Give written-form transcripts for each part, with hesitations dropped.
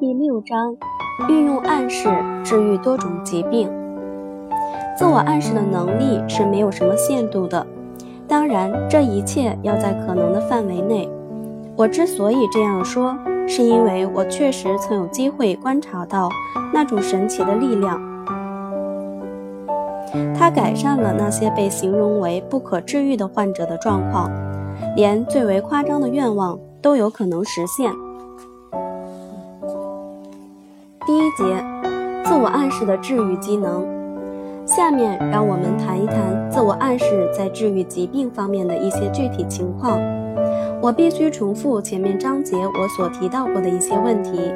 第六章，运用暗示治愈多种疾病。自我暗示的能力是没有什么限度的，当然这一切要在可能的范围内。我之所以这样说，是因为我确实曾有机会观察到那种神奇的力量，它改善了那些被形容为不可治愈的患者的状况，连最为夸张的愿望都有可能实现。第一节，自我暗示的治愈机能。下面让我们谈一谈自我暗示在治愈疾病方面的一些具体情况。我必须重复前面章节我所提到过的一些问题。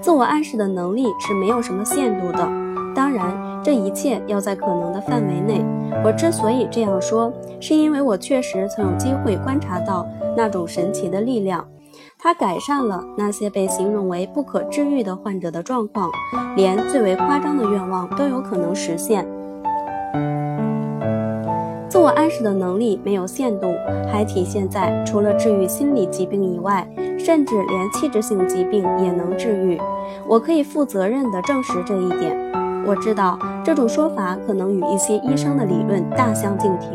自我暗示的能力是没有什么限度的，当然这一切要在可能的范围内。我之所以这样说，是因为我确实曾有机会观察到那种神奇的力量，它改善了那些被形容为不可治愈的患者的状况，连最为夸张的愿望都有可能实现。自我暗示的能力没有限度，还体现在除了治愈心理疾病以外，甚至连器质性疾病也能治愈。我可以负责任地证实这一点。我知道这种说法可能与一些医生的理论大相径庭，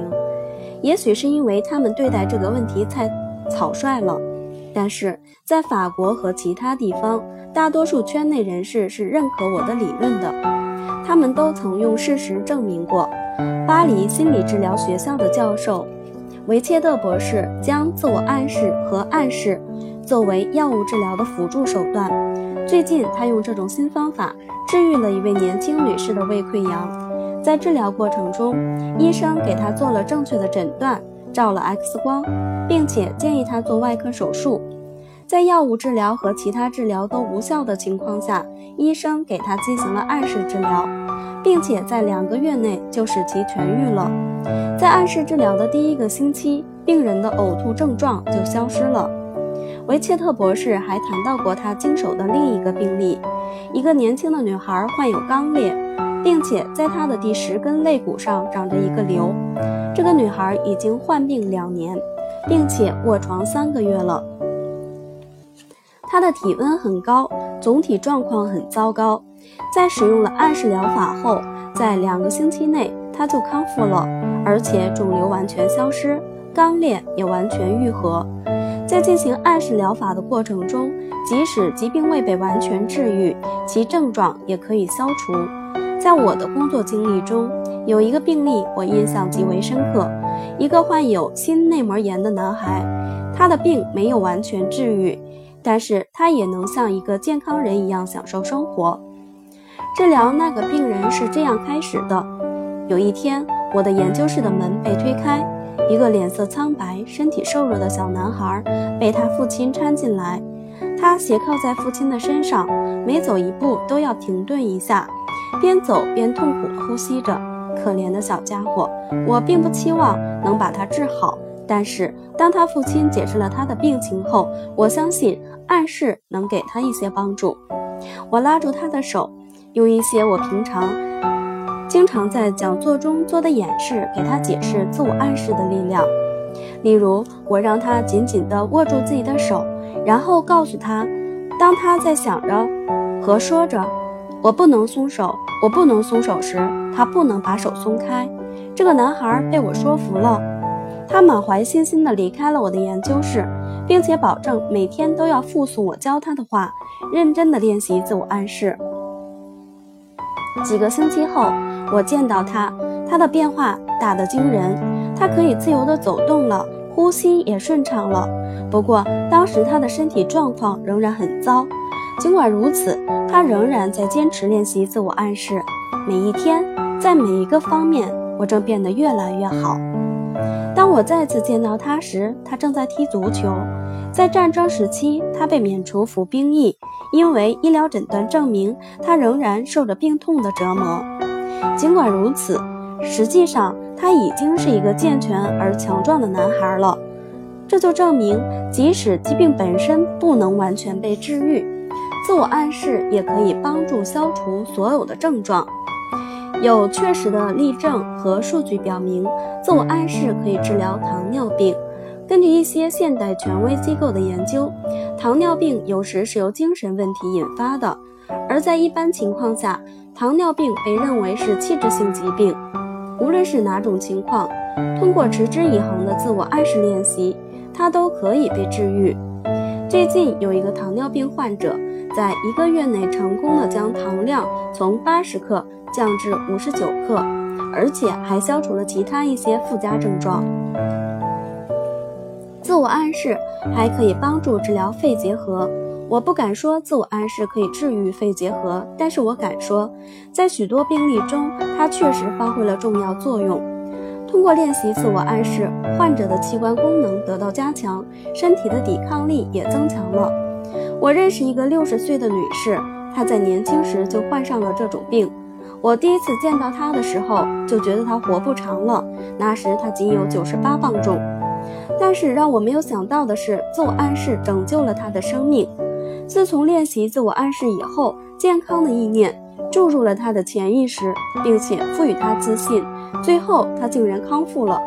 也许是因为他们对待这个问题太草率了，但是在法国和其他地方，大多数圈内人士是认可我的理论的，他们都曾用事实证明过。巴黎心理治疗学校的教授维切特博士将自我暗示和暗示作为药物治疗的辅助手段，最近他用这种新方法治愈了一位年轻女士的胃溃疡。在治疗过程中，医生给她做了正确的诊断，照了 X 光，并且建议他做外科手术。在药物治疗和其他治疗都无效的情况下，医生给他进行了暗示治疗，并且在2个月内就使其痊愈了。在暗示治疗的第一个星期，病人的呕吐症状就消失了。维切特博士还谈到过他经手的另一个病例，一个年轻的女孩患有肛裂，并且在她的第10根肋骨上长着一个瘤。这个女孩已经患病2年，并且卧床3个月了。她的体温很高，总体状况很糟糕。在使用了暗示疗法后，在2个星期内她就康复了，而且肿瘤完全消失，肛裂也完全愈合。在进行暗示疗法的过程中，即使疾病未被完全治愈，其症状也可以消除。在我的工作经历中，有一个病例我印象极为深刻，一个患有心内膜炎的男孩，他的病没有完全治愈，但是他也能像一个健康人一样享受生活。治疗那个病人是这样开始的：有一天，我的研究室的门被推开，一个脸色苍白、身体瘦弱的小男孩被他父亲搀进来，他斜靠在父亲的身上，每走一步都要停顿一下，边走边痛苦地呼吸着。可怜的小家伙，我并不期望能把他治好，但是当他父亲解释了他的病情后，我相信暗示能给他一些帮助。我拉住他的手，用一些我经常在讲座中做的演示给他解释自我暗示的力量。例如，我让他紧紧地握住自己的手，然后告诉他，当他在想着和说着我不能松手，我不能松手时，他不能把手松开。这个男孩被我说服了，他满怀信心地离开了我的研究室，并且保证每天都要复诵我教他的话，认真地练习自我暗示。几个星期后，我见到他，他的变化大得惊人，他可以自由地走动了，呼吸也顺畅了。不过当时他的身体状况仍然很糟，尽管如此，他仍然在坚持练习自我暗示。每一天，在每一个方面，我正变得越来越好。当我再次见到他时，他正在踢足球。在战争时期，他被免除服兵役，因为医疗诊断证明他仍然受着病痛的折磨。尽管如此，实际上他已经是一个健全而强壮的男孩了。这就证明，即使疾病本身不能完全被治愈，自我暗示也可以帮助消除所有的症状。有确实的例证和数据表明，自我暗示可以治疗糖尿病、根据一些现代权威机构的研究，糖尿病有时是由精神问题引发的，而在一般情况下，糖尿病被认为是器质性疾病。无论是哪种情况，通过持之以恒的自我暗示练习，它都可以被治愈。最近有一个糖尿病患者在1个月内成功地将糖量从80克降至59克，而且还消除了其他一些附加症状。自我暗示还可以帮助治疗肺结核。我不敢说自我暗示可以治愈肺结核，但是我敢说，在许多病例中，它确实发挥了重要作用。通过练习自我暗示，患者的器官功能得到加强，身体的抵抗力也增强了。我认识一个60岁的女士，她在年轻时就患上了这种病。我第一次见到她的时候，就觉得她活不长了，那时她仅有98磅重。但是让我没有想到的是，自我暗示拯救了她的生命。自从练习自我暗示以后，健康的意念注入了她的潜意识，并且赋予她自信，最后她竟然康复了。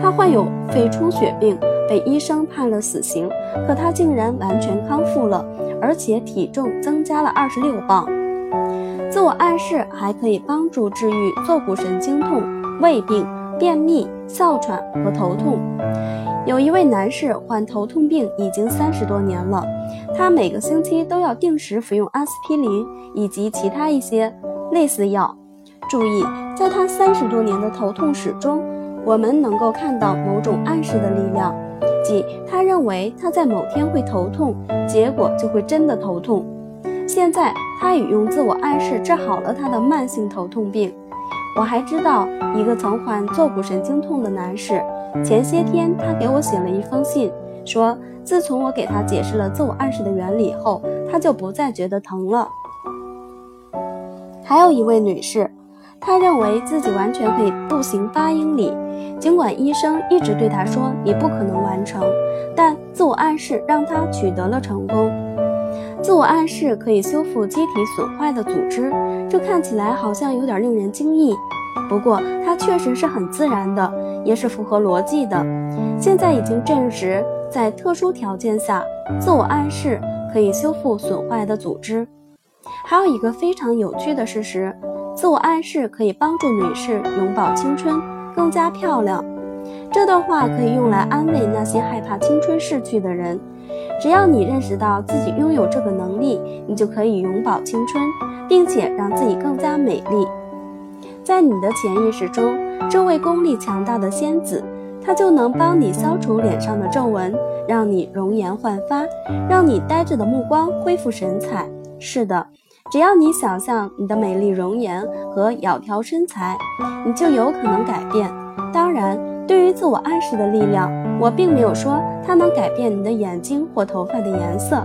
她患有肺出血病，被医生判了死刑，可她竟然完全康复了，而且体重增加了26磅。自我暗示还可以帮助治愈坐骨神经痛、胃病、便秘、哮喘和头痛。有一位男士患头痛病已经30多年了，他每个星期都要定时服用阿司匹林以及其他一些类似药。注意，在他30多年的头痛史中，我们能够看到某种暗示的力量，即他认为他在某天会头痛，结果就会真的头痛。现在他已用自我暗示治好了他的慢性头痛病。我还知道一个曾患坐骨神经痛的男士，前些天他给我写了一封信，说自从我给他解释了自我暗示的原理后，他就不再觉得疼了。还有一位女士，她认为自己完全可以步行8英里，尽管医生一直对她说你不可能完成，但自我暗示让她取得了成功。自我暗示可以修复机体损坏的组织，这看起来好像有点令人惊异，不过它确实是很自然的，也是符合逻辑的。现在已经证实，在特殊条件下，自我暗示可以修复损坏的组织。还有一个非常有趣的事实，自我暗示可以帮助女士永葆青春，更加漂亮。这段话可以用来安慰那些害怕青春逝去的人。只要你认识到自己拥有这个能力，你就可以永葆青春，并且让自己更加美丽。在你的潜意识中，这位功力强大的仙子，她就能帮你消除脸上的皱纹，让你容颜焕发，让你呆滞的目光恢复神采。是的，只要你想象你的美丽容颜和窈窕身材，你就有可能改变。当然，对于自我暗示的力量，我并没有说它能改变你的眼睛或头发的颜色，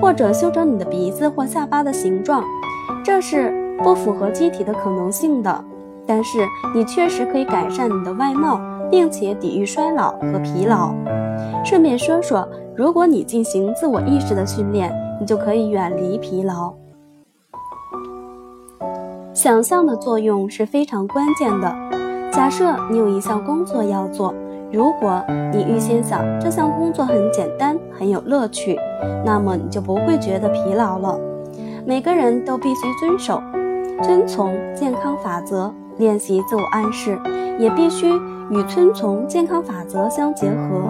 或者修整你的鼻子或下巴的形状，这是不符合机体的可能性的。但是你确实可以改善你的外貌，并且抵御衰老和疲劳。顺便说说，如果你进行自我意识的训练，你就可以远离疲劳。想象的作用是非常关键的。假设你有一项工作要做，如果你预先想这项工作很简单，很有乐趣，那么你就不会觉得疲劳了。每个人都必须遵从健康法则，练习自我暗示，也必须与遵从健康法则相结合。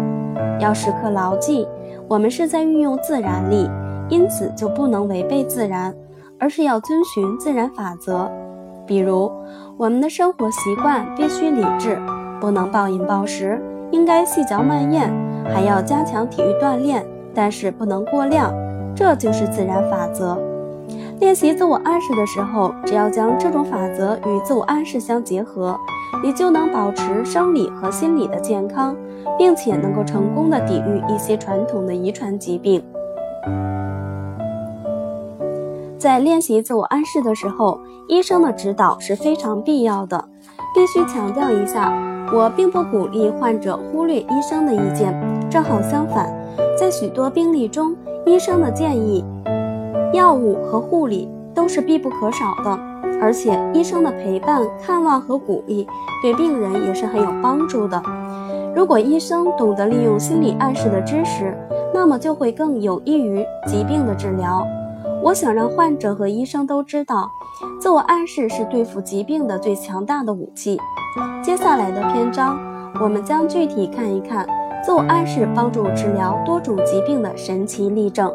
要时刻牢记，我们是在运用自然力，因此就不能违背自然，而是要遵循自然法则。比如，我们的生活习惯必须理智，不能暴饮暴食，应该细嚼慢咽，还要加强体育锻炼，但是不能过量，这就是自然法则。练习自我暗示的时候，只要将这种法则与自我暗示相结合，你就能保持生理和心理的健康，并且能够成功地抵御一些传统的遗传疾病。在练习自我暗示的时候，医生的指导是非常必要的。必须强调一下，我并不鼓励患者忽略医生的意见，正好相反，在许多病例中，医生的建议、药物和护理都是必不可少的，而且医生的陪伴、看望和鼓励对病人也是很有帮助的。如果医生懂得利用心理暗示的知识，那么就会更有益于疾病的治疗。我想让患者和医生都知道，自我暗示是对付疾病的最强大的武器。接下来的篇章，我们将具体看一看自我暗示帮助治疗多种疾病的神奇例证。